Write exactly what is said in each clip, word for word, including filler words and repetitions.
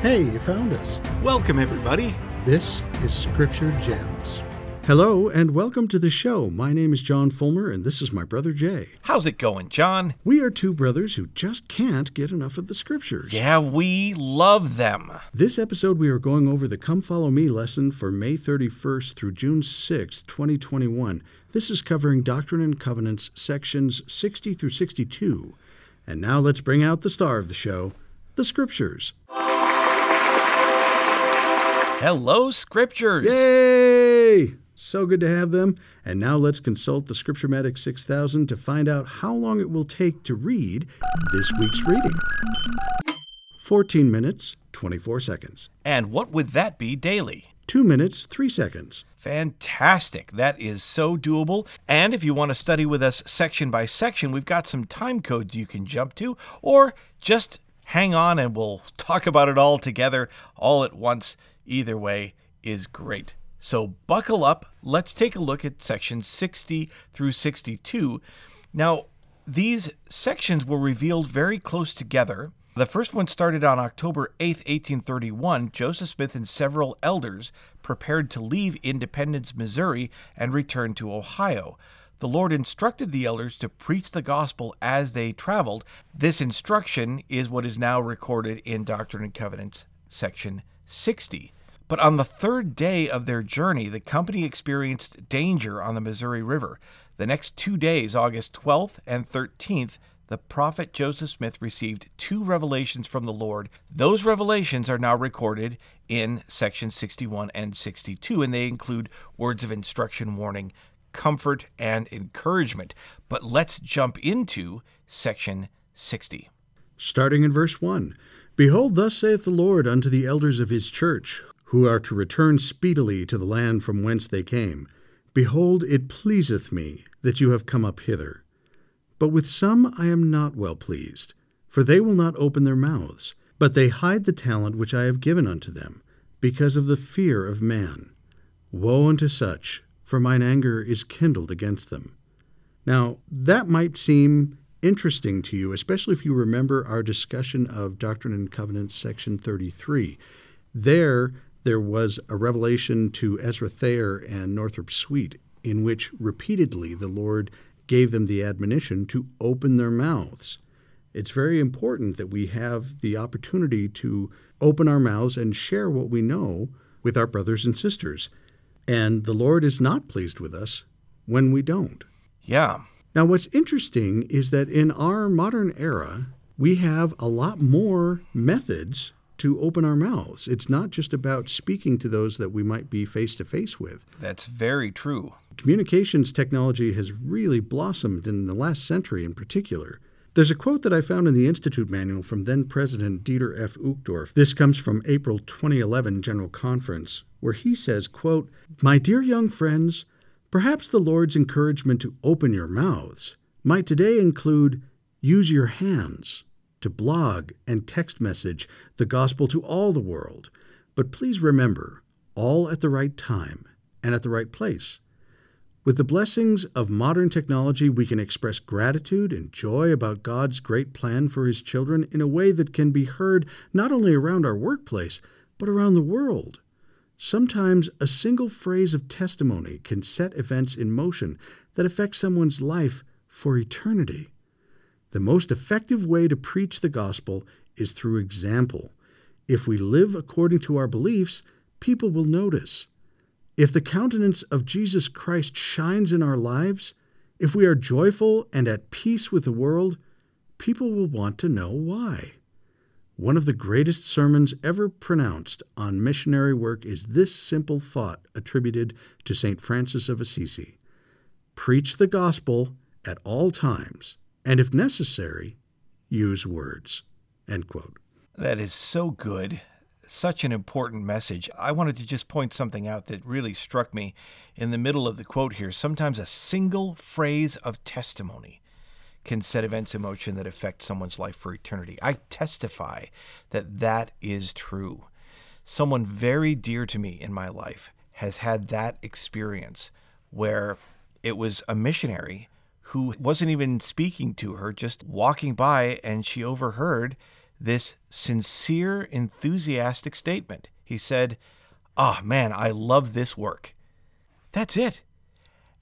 Hey, you found us. Welcome, everybody. This is Scripture Gems. Hello, and welcome to the show. My name is John Fulmer, and this is my brother Jay. How's it going, John? We are two brothers who just can't get enough of the Scriptures. Yeah, we love them. This episode, we are going over the Come Follow Me lesson for May thirty-first through June sixth, twenty twenty-one. This is covering Doctrine and Covenants, sections sixty through sixty-two. And now let's bring out the star of the show, the Scriptures. Hello, Scriptures! Yay! So good to have them. And now let's consult the Scripturematic six thousand to find out how long it will take to read this week's reading. fourteen minutes, twenty-four seconds. And what would that be daily? two minutes, three seconds. Fantastic. That is so doable. And if you want to study with us section by section, we've got some time codes you can jump to, or just hang on and we'll talk about it all together all at once. Either way is great. So buckle up. Let's take a look at sections sixty through sixty-two. Now, these sections were revealed very close together. The first one started on October eighth, eighteen thirty-one. Joseph Smith and several elders prepared to leave Independence, Missouri, and return to Ohio. The Lord instructed the elders to preach the gospel as they traveled. This instruction is what is now recorded in Doctrine and Covenants, section sixty. But on the third day of their journey, the company experienced danger on the Missouri River. The next two days, August twelfth and thirteenth, the prophet Joseph Smith received two revelations from the Lord. Those revelations are now recorded in sections sixty-one and sixty-two, and they include words of instruction, warning, comfort, and encouragement. But let's jump into section sixty. Starting in verse one. Behold, thus saith the Lord unto the elders of his church, who are to return speedily to the land from whence they came. Behold, it pleaseth me that you have come up hither. But with some I am not well pleased, for they will not open their mouths, but they hide the talent which I have given unto them, because of the fear of man. Woe unto such, for mine anger is kindled against them. Now, that might seem interesting to you, especially if you remember our discussion of Doctrine and Covenants, section thirty-three. There, there was a revelation to Ezra Thayer and Northrop Sweet, in which repeatedly the Lord gave them the admonition to open their mouths. It's very important that we have the opportunity to open our mouths and share what we know with our brothers and sisters. And the Lord is not pleased with us when we don't. Yeah. Now, what's interesting is that in our modern era, we have a lot more methods to open our mouths. It's not just about speaking to those that we might be face-to-face with. That's very true. Communications technology has really blossomed in the last century in particular. There's a quote that I found in the Institute manual from then-President Dieter F. Uchtdorf. This comes from April twenty eleven General Conference, where he says, quote, "My dear young friends, perhaps the Lord's encouragement to open your mouths might today include use your hands to blog and text message the gospel to all the world. But please remember, all at the right time and at the right place. With the blessings of modern technology, we can express gratitude and joy about God's great plan for his children in a way that can be heard not only around our workplace, but around the world. Sometimes a single phrase of testimony can set events in motion that affect someone's life for eternity. The most effective way to preach the gospel is through example. If we live according to our beliefs, people will notice. If the countenance of Jesus Christ shines in our lives, if we are joyful and at peace with the world, people will want to know why. One of the greatest sermons ever pronounced on missionary work is this simple thought attributed to Saint Francis of Assisi. Preach the gospel at all times, and if necessary, use words." End quote. That is so good. Such an important message. I wanted to just point something out that really struck me in the middle of the quote here. Sometimes a single phrase of testimony can set events in motion that affect someone's life for eternity. I testify that that is true. Someone very dear to me in my life has had that experience where it was a missionary who wasn't even speaking to her, just walking by, and she overheard this sincere, enthusiastic statement. He said, "Ah, man, I love this work." That's it.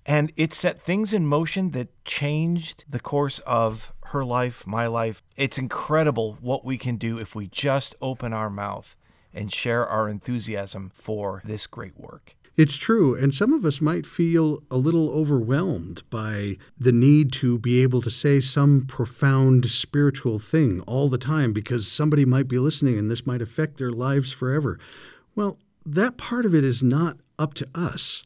And it set things in motion that changed the course of her life, my life. It's incredible what we can do if we just open our mouth and share our enthusiasm for this great work. It's true, and some of us might feel a little overwhelmed by the need to be able to say some profound spiritual thing all the time because somebody might be listening and this might affect their lives forever. Well, that part of it is not up to us.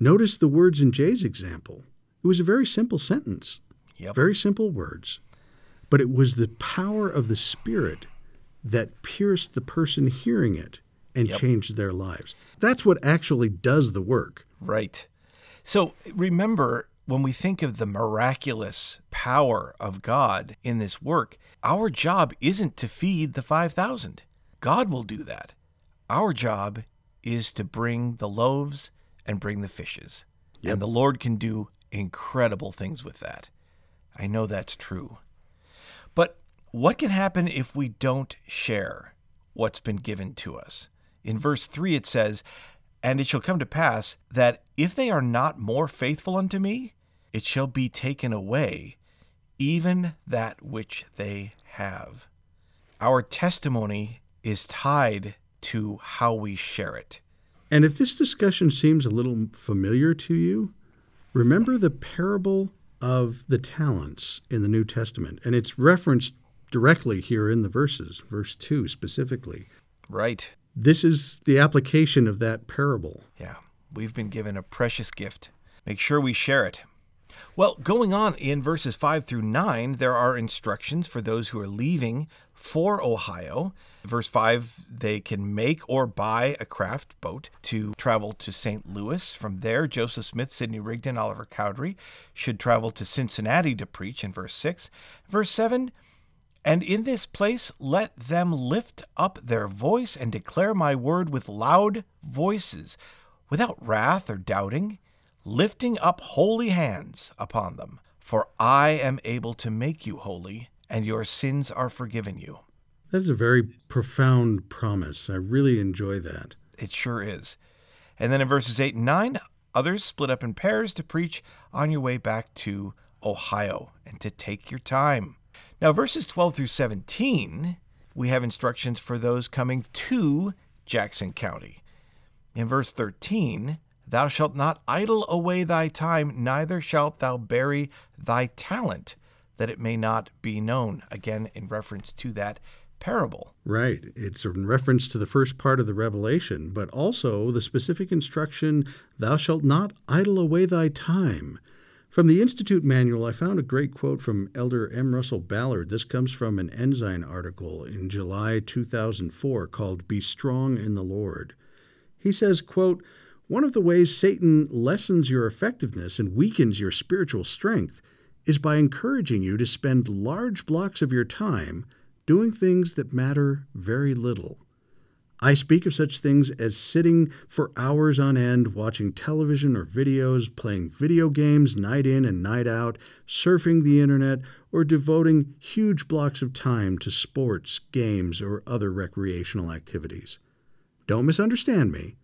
Notice the words in Jay's example. It was a very simple sentence, yep. Very simple words. But it was the power of the Spirit that pierced the person hearing it and yep. changed their lives. That's what actually does the work. Right. So remember, when we think of the miraculous power of God in this work, our job isn't to feed the five thousand. God will do that. Our job is to bring the loaves and bring the fishes. Yep. And the Lord can do incredible things with that. I know that's true. But what can happen if we don't share what's been given to us? In verse three it says, "And it shall come to pass that if they are not more faithful unto me, it shall be taken away, even that which they have." Our testimony is tied to how we share it. And if this discussion seems a little familiar to you, remember the parable of the talents in the New Testament. And it's referenced directly here in the verses, verse two specifically. Right. This is the application of that parable. Yeah. We've been given a precious gift. Make sure we share it. Well, going on in verses five through nine, there are instructions for those who are leaving for Ohio. Verse five, they can make or buy a craft boat to travel to Saint Louis. From there, Joseph Smith, Sidney Rigdon, Oliver Cowdery should travel to Cincinnati to preach in verse six. Verse seven, "And in this place let them lift up their voice and declare my word with loud voices, without wrath or doubting, lifting up holy hands upon them. For I am able to make you holy, and your sins are forgiven you." That is a very profound promise. I really enjoy that. It sure is. And then in verses eight and nine, others split up in pairs to preach on your way back to Ohio and to take your time. Now, verses twelve through seventeen, we have instructions for those coming to Jackson County. In verse thirteen, "Thou shalt not idle away thy time, neither shalt thou bury thy talent, that it may not be known." Again, in reference to that parable. Right. It's in reference to the first part of the Revelation, but also the specific instruction, "Thou shalt not idle away thy time." From the Institute Manual, I found a great quote from Elder M. Russell Ballard. This comes from an Ensign article in July two thousand four called "Be Strong in the Lord." He says, quote, "One of the ways Satan lessens your effectiveness and weakens your spiritual strength is by encouraging you to spend large blocks of your time doing things that matter very little. I speak of such things as sitting for hours on end, watching television or videos, playing video games night in and night out, surfing the internet, or devoting huge blocks of time to sports, games, or other recreational activities. Don't misunderstand me.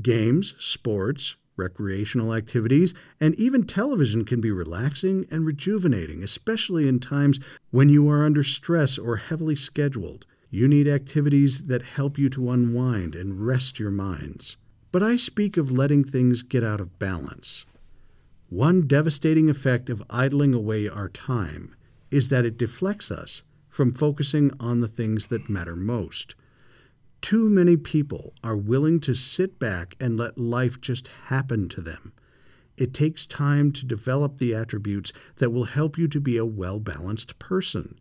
Games, sports, recreational activities, and even television can be relaxing and rejuvenating, especially in times when you are under stress or heavily scheduled. You need activities that help you to unwind and rest your minds. But I speak of letting things get out of balance. One devastating effect of idling away our time is that it deflects us from focusing on the things that matter most. Too many people are willing to sit back and let life just happen to them. It takes time to develop the attributes that will help you to be a well-balanced person.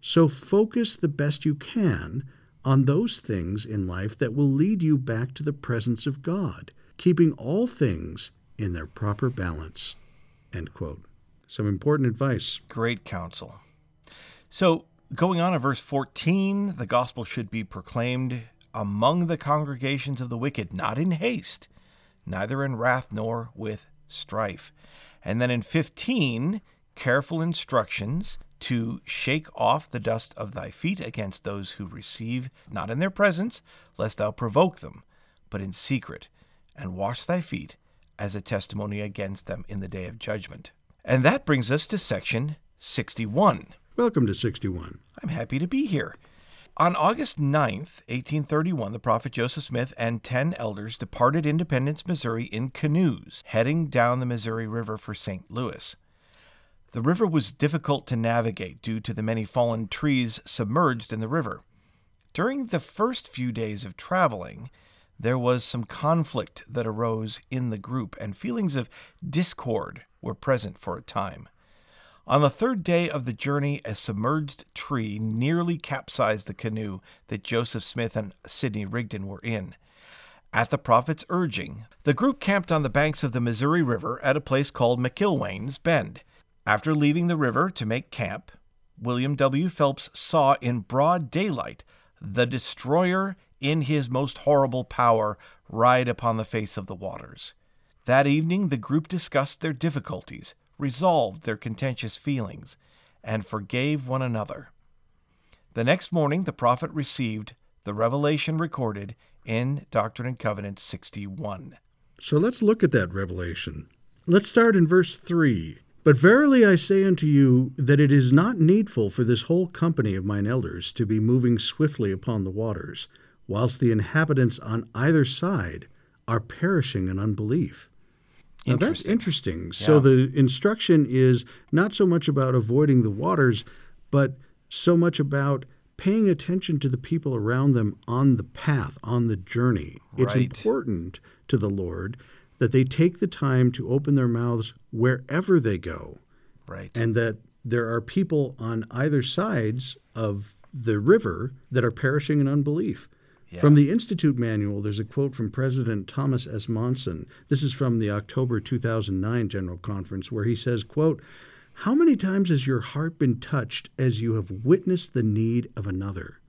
So focus the best you can on those things in life that will lead you back to the presence of God, keeping all things in their proper balance." End quote. Some important advice. Great counsel. So going on in verse fourteen, "The gospel should be proclaimed among the congregations of the wicked, not in haste, neither in wrath nor with strife." And then in fifteen, careful instructions to shake off the dust of thy feet against those who receive, not in their presence, lest thou provoke them, but in secret, and wash thy feet as a testimony against them in the day of judgment. And that brings us to section sixty-one. Welcome to sixty-one. I'm happy to be here. On August ninth, eighteen thirty-one, the prophet Joseph Smith and ten elders departed Independence, Missouri in canoes, heading down the Missouri River for Saint Louis. The river was difficult to navigate due to the many fallen trees submerged in the river. During the first few days of traveling, there was some conflict that arose in the group, and feelings of discord were present for a time. On the third day of the journey, a submerged tree nearly capsized the canoe that Joseph Smith and Sidney Rigdon were in. At the prophet's urging, the group camped on the banks of the Missouri River at a place called McIlwain's Bend. After leaving the river to make camp, William W. Phelps saw in broad daylight the destroyer in his most horrible power ride upon the face of the waters. That evening, the group discussed their difficulties, resolved their contentious feelings, and forgave one another. The next morning, the prophet received the revelation recorded in Doctrine and Covenants sixty-one. So let's look at that revelation. Let's start in verse three. But verily I say unto you, that it is not needful for this whole company of mine elders to be moving swiftly upon the waters, whilst the inhabitants on either side are perishing in unbelief. Now that's interesting. Yeah. So the instruction is not so much about avoiding the waters, but so much about paying attention to the people around them on the path, on the journey. Right. It's important to the Lord that they take the time to open their mouths wherever they go. Right. And that there are people on either sides of the river that are perishing in unbelief. Yeah. From the Institute Manual, there's a quote from President Thomas S. Monson. This is from the October two thousand nine General Conference, where he says, quote, "How many times has your heart been touched as you have witnessed the need of another?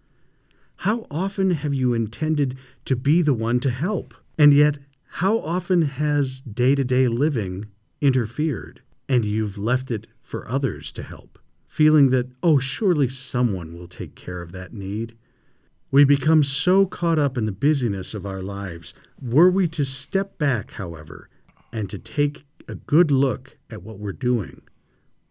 How often have you intended to be the one to help? And yet, how often has day-to-day living interfered, and you've left it for others to help, feeling that, oh, surely someone will take care of that need? We become so caught up in the busyness of our lives. Were we to step back, however, and to take a good look at what we're doing,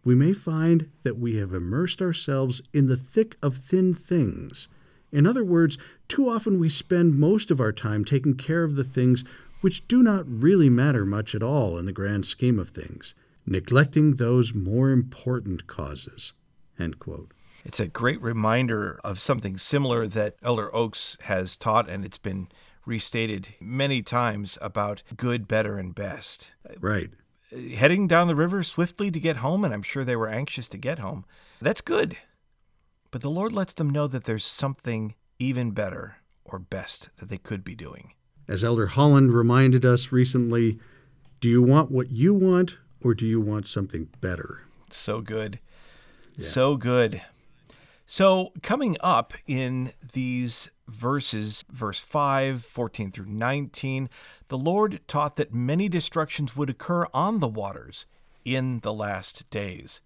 we may find that we have immersed ourselves in the thick of thin things. In other words, too often we spend most of our time taking care of the things which do not really matter much at all in the grand scheme of things, neglecting those more important causes." End quote. It's a great reminder of something similar that Elder Oaks has taught, and it's been restated many times about good, better, and best. Right. Heading down the river swiftly to get home, and I'm sure they were anxious to get home. That's good. But the Lord lets them know that there's something even better or best that they could be doing. As Elder Holland reminded us recently, do you want what you want, or do you want something better? So good. Yeah. So good. So coming up in these verses, verse five, fourteen through nineteen, the Lord taught that many destructions would occur on the waters in the last days.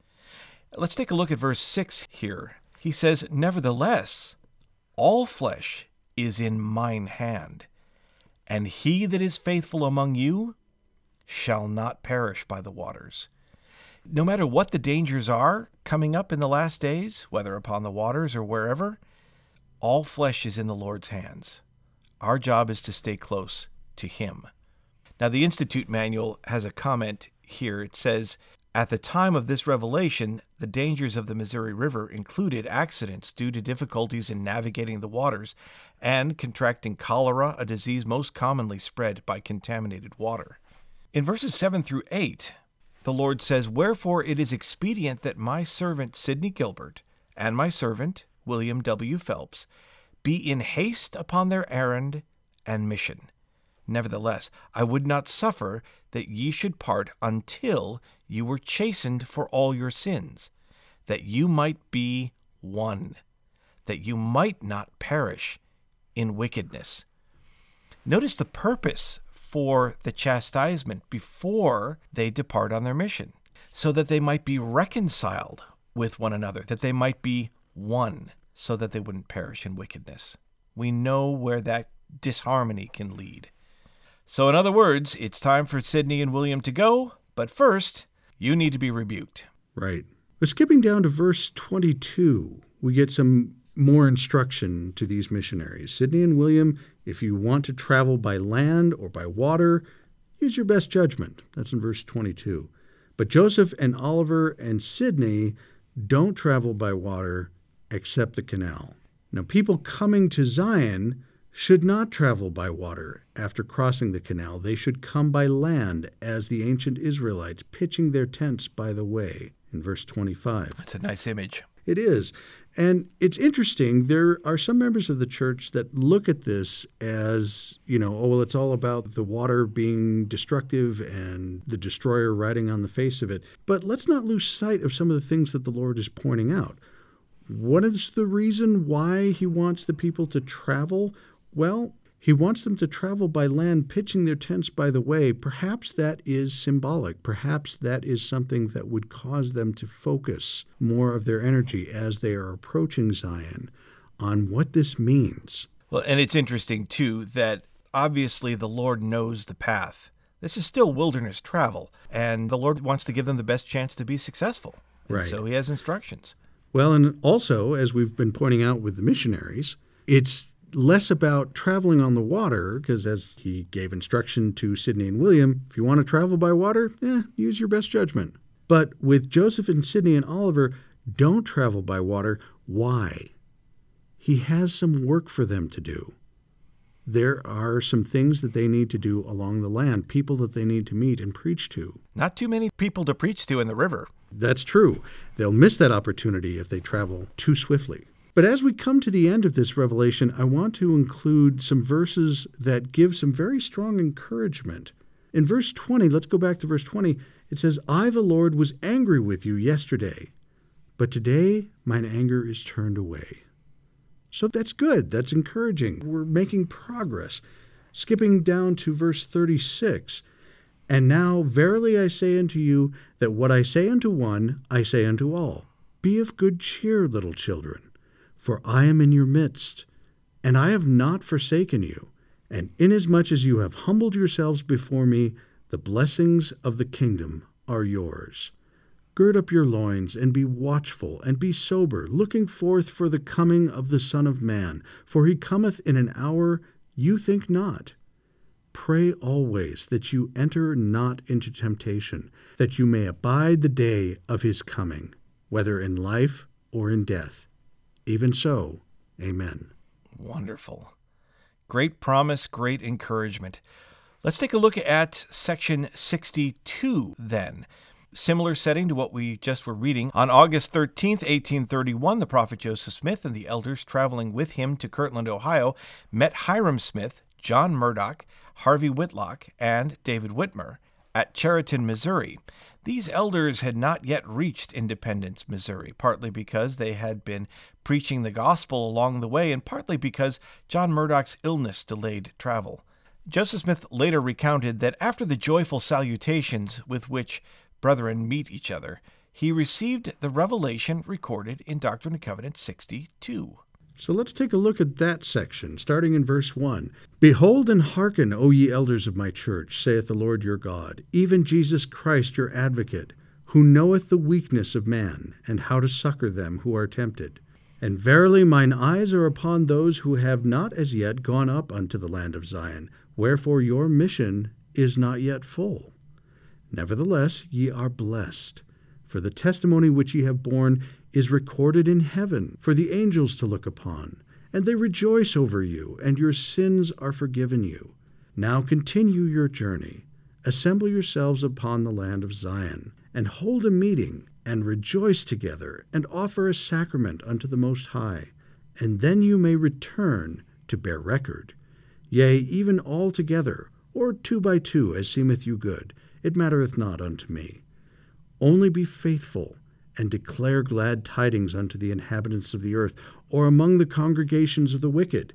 Let's take a look at verse six here. He says, "Nevertheless, all flesh is in mine hand, and he that is faithful among you shall not perish by the waters." No matter what the dangers are coming up in the last days, whether upon the waters or wherever, all flesh is in the Lord's hands. Our job is to stay close to Him. Now, the Institute Manual has a comment here. It says, "At the time of this revelation, the dangers of the Missouri River included accidents due to difficulties in navigating the waters and contracting cholera, a disease most commonly spread by contaminated water." In verses seven through eight, the Lord says, "Wherefore it is expedient that my servant Sidney Gilbert and my servant William W. Phelps be in haste upon their errand and mission. Nevertheless, I would not suffer that ye should part until you were chastened for all your sins, that you might be one, that you might not perish in wickedness." Notice the purpose for the chastisement before they depart on their mission, so that they might be reconciled with one another, that they might be one, so that they wouldn't perish in wickedness. We know where that disharmony can lead. So in other words, it's time for Sidney and William to go, but first, you need to be rebuked. Right. But skipping down to verse twenty-two, we get some more instruction to these missionaries. Sidney and William, if you want to travel by land or by water, use your best judgment. That's in verse twenty-two. But Joseph and Oliver and Sidney don't travel by water except the canal. Now, people coming to Zion should not travel by water after crossing the canal. They should come by land, as the ancient Israelites, pitching their tents by the way, in verse twenty-five. That's a nice image. It is. And it's interesting, there are some members of the church that look at this as, you know, oh, well, it's all about the water being destructive and the destroyer riding on the face of it. But let's not lose sight of some of the things that the Lord is pointing out. What is the reason why he wants the people to travel? Well, he wants them to travel by land, pitching their tents by the way. Perhaps that is symbolic. Perhaps that is something that would cause them to focus more of their energy as they are approaching Zion on what this means. Well, and it's interesting, too, that obviously the Lord knows the path. This is still wilderness travel, and the Lord wants to give them the best chance to be successful. And right. So he has instructions. Well, and also, as we've been pointing out with the missionaries, it's less about traveling on the water, because as he gave instruction to Sidney and William, if you want to travel by water, eh, use your best judgment. But with Joseph and Sidney and Oliver, don't travel by water. Why? He has some work for them to do. There are some things that they need to do along the land, people that they need to meet and preach to. Not too many people to preach to in the river. That's true. They'll miss that opportunity if they travel too swiftly. But as we come to the end of this revelation, I want to include some verses that give some very strong encouragement. In verse twenty, let's go back to verse twenty. It says, I, the Lord, was angry with you yesterday, but today mine anger is turned away. So that's good. That's encouraging. We're making progress. Skipping down to verse thirty-six. And now, verily I say unto you, that what I say unto one, I say unto all. Be of good cheer, little children. For I am in your midst, and I have not forsaken you. And inasmuch as you have humbled yourselves before me, the blessings of the kingdom are yours. Gird up your loins, and be watchful, and be sober, looking forth for the coming of the Son of Man. For he cometh in an hour you think not. Pray always that you enter not into temptation, that you may abide the day of his coming, whether in life or in death. Even so, amen. Wonderful. Great promise, great encouragement. Let's take a look at section sixty-two then. Similar setting to what we just were reading. On August thirteenth, eighteen thirty-one, the prophet Joseph Smith and the elders traveling with him to Kirtland, Ohio, met Hiram Smith, John Murdock, Harvey Whitlock, and David Whitmer at Chariton, Missouri. These elders had not yet reached Independence, Missouri, partly because they had been preaching the gospel along the way and partly because John Murdock's illness delayed travel. Joseph Smith later recounted that after the joyful salutations with which brethren meet each other, he received the revelation recorded in Doctrine and Covenants sixty-two. So let's take a look at that section, starting in verse one. Behold and hearken, O ye elders of my church, saith the Lord your God, even Jesus Christ your advocate, who knoweth the weakness of man, and how to succor them who are tempted. And verily mine eyes are upon those who have not as yet gone up unto the land of Zion, wherefore your mission is not yet full. Nevertheless ye are blessed, for the testimony which ye have borne is recorded in heaven for the angels to look upon, and they rejoice over you, and your sins are forgiven you. Now continue your journey, assemble yourselves upon the land of Zion, and hold a meeting, and rejoice together, and offer a sacrament unto the Most High, and then you may return to bear record. Yea, even all together, or two by two, as seemeth you good, it mattereth not unto me. Only be faithful, and declare glad tidings unto the inhabitants of the earth, or among the congregations of the wicked.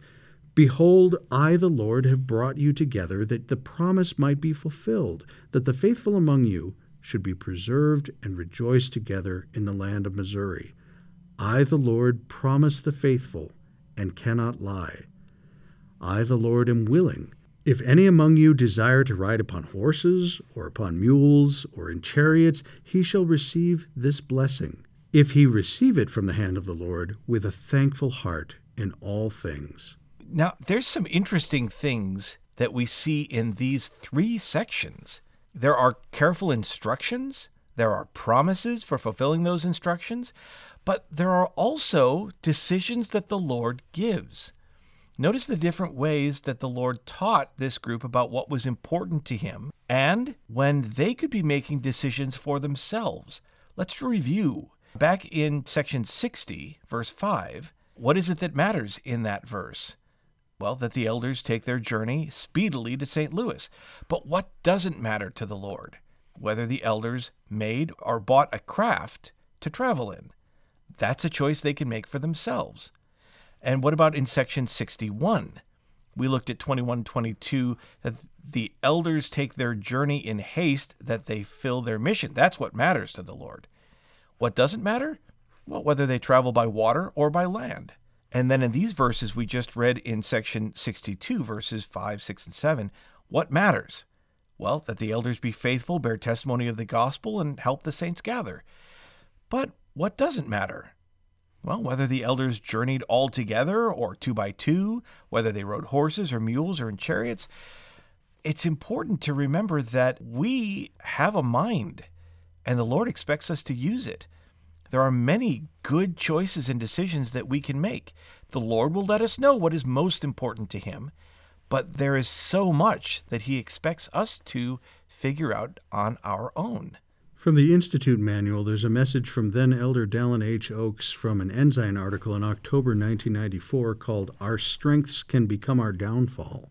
Behold, I, the Lord, have brought you together, that the promise might be fulfilled, that the faithful among you should be preserved and rejoice together in the land of Missouri. I, the Lord, promise the faithful and cannot lie. I, the Lord, am willing. If any among you desire to ride upon horses, or upon mules, or in chariots, he shall receive this blessing, if he receive it from the hand of the Lord with a thankful heart in all things. Now, there's some interesting things that we see in these three sections. There are careful instructions, there are promises for fulfilling those instructions, but there are also decisions that the Lord gives. Notice the different ways that the Lord taught this group about what was important to him and when they could be making decisions for themselves. Let's review. Back in section sixty, verse five, what is it that matters in that verse? Well, that the elders take their journey speedily to Saint Louis. But what doesn't matter to the Lord? Whether the elders made or bought a craft to travel in. That's a choice they can make for themselves. And what about in section sixty-one? We looked at twenty-one twenty-two, that the elders take their journey in haste, that they fill their mission. That's what matters to the Lord. What doesn't matter? Well, whether they travel by water or by land. And then in these verses we just read in section sixty-two, verses five, six, and seven, what matters? Well, that the elders be faithful, bear testimony of the gospel, and help the saints gather. But what doesn't matter? Well, whether the elders journeyed all together or two by two, whether they rode horses or mules or in chariots, it's important to remember that we have a mind, and the Lord expects us to use it. There are many good choices and decisions that we can make. The Lord will let us know what is most important to him, but there is so much that he expects us to figure out on our own. From the Institute Manual, there's a message from then-Elder Dallin H. Oaks from an Ensign article in October nineteen ninety-four called Our Strengths Can Become Our Downfall,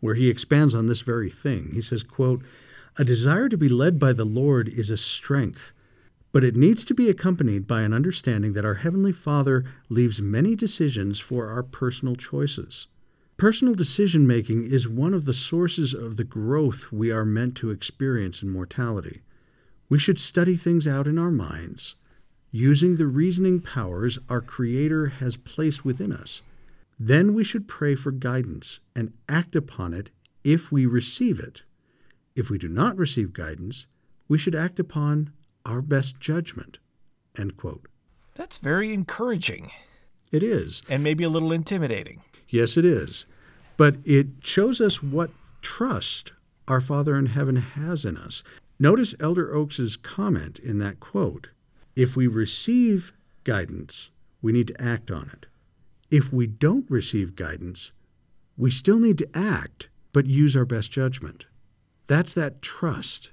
where he expands on this very thing. He says, quote, "A desire to be led by the Lord is a strength, but it needs to be accompanied by an understanding that our Heavenly Father leaves many decisions for our personal choices. Personal decision-making is one of the sources of the growth we are meant to experience in mortality. We should study things out in our minds, using the reasoning powers our Creator has placed within us. Then we should pray for guidance and act upon it if we receive it. If we do not receive guidance, we should act upon our best judgment." End quote. That's very encouraging. It is. And maybe a little intimidating. Yes, it is. But it shows us what trust our Father in Heaven has in us. Notice Elder Oaks' comment in that quote. If we receive guidance, we need to act on it. If we don't receive guidance, we still need to act, but use our best judgment. That's that trust.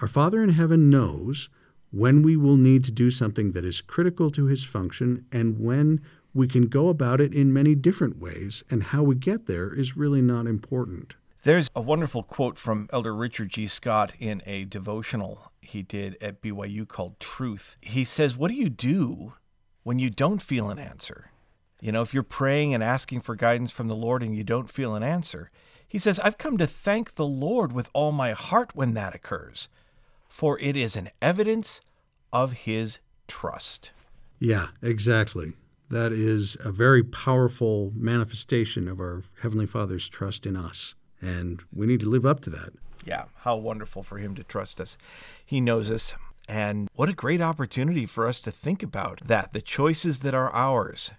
Our Father in Heaven knows when we will need to do something that is critical to his function and when we can go about it in many different ways, and how we get there is really not important. There's a wonderful quote from Elder Richard G. Scott in a devotional he did at B Y U called Truth. He says, what do you do when you don't feel an answer? You know, if you're praying and asking for guidance from the Lord and you don't feel an answer, he says, I've come to thank the Lord with all my heart when that occurs, for it is an evidence of his trust. Yeah, exactly. That is a very powerful manifestation of our Heavenly Father's trust in us. And we need to live up to that. Yeah, how wonderful for him to trust us. He knows us. And what a great opportunity for us to think about that, the choices that are ours.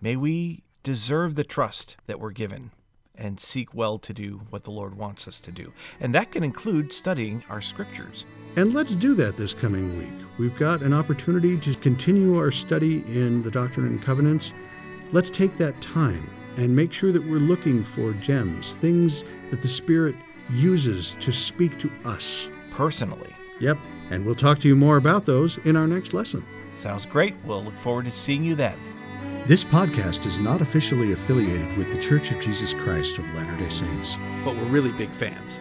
May we deserve the trust that we're given and seek well to do what the Lord wants us to do. And that can include studying our scriptures. And let's do that this coming week. We've got an opportunity to continue our study in the Doctrine and Covenants. Let's take that time and make sure that we're looking for gems, things that the Spirit uses to speak to us. Personally. Yep, and we'll talk to you more about those in our next lesson. Sounds great. We'll look forward to seeing you then. This podcast is not officially affiliated with The Church of Jesus Christ of Latter-day Saints. But we're really big fans.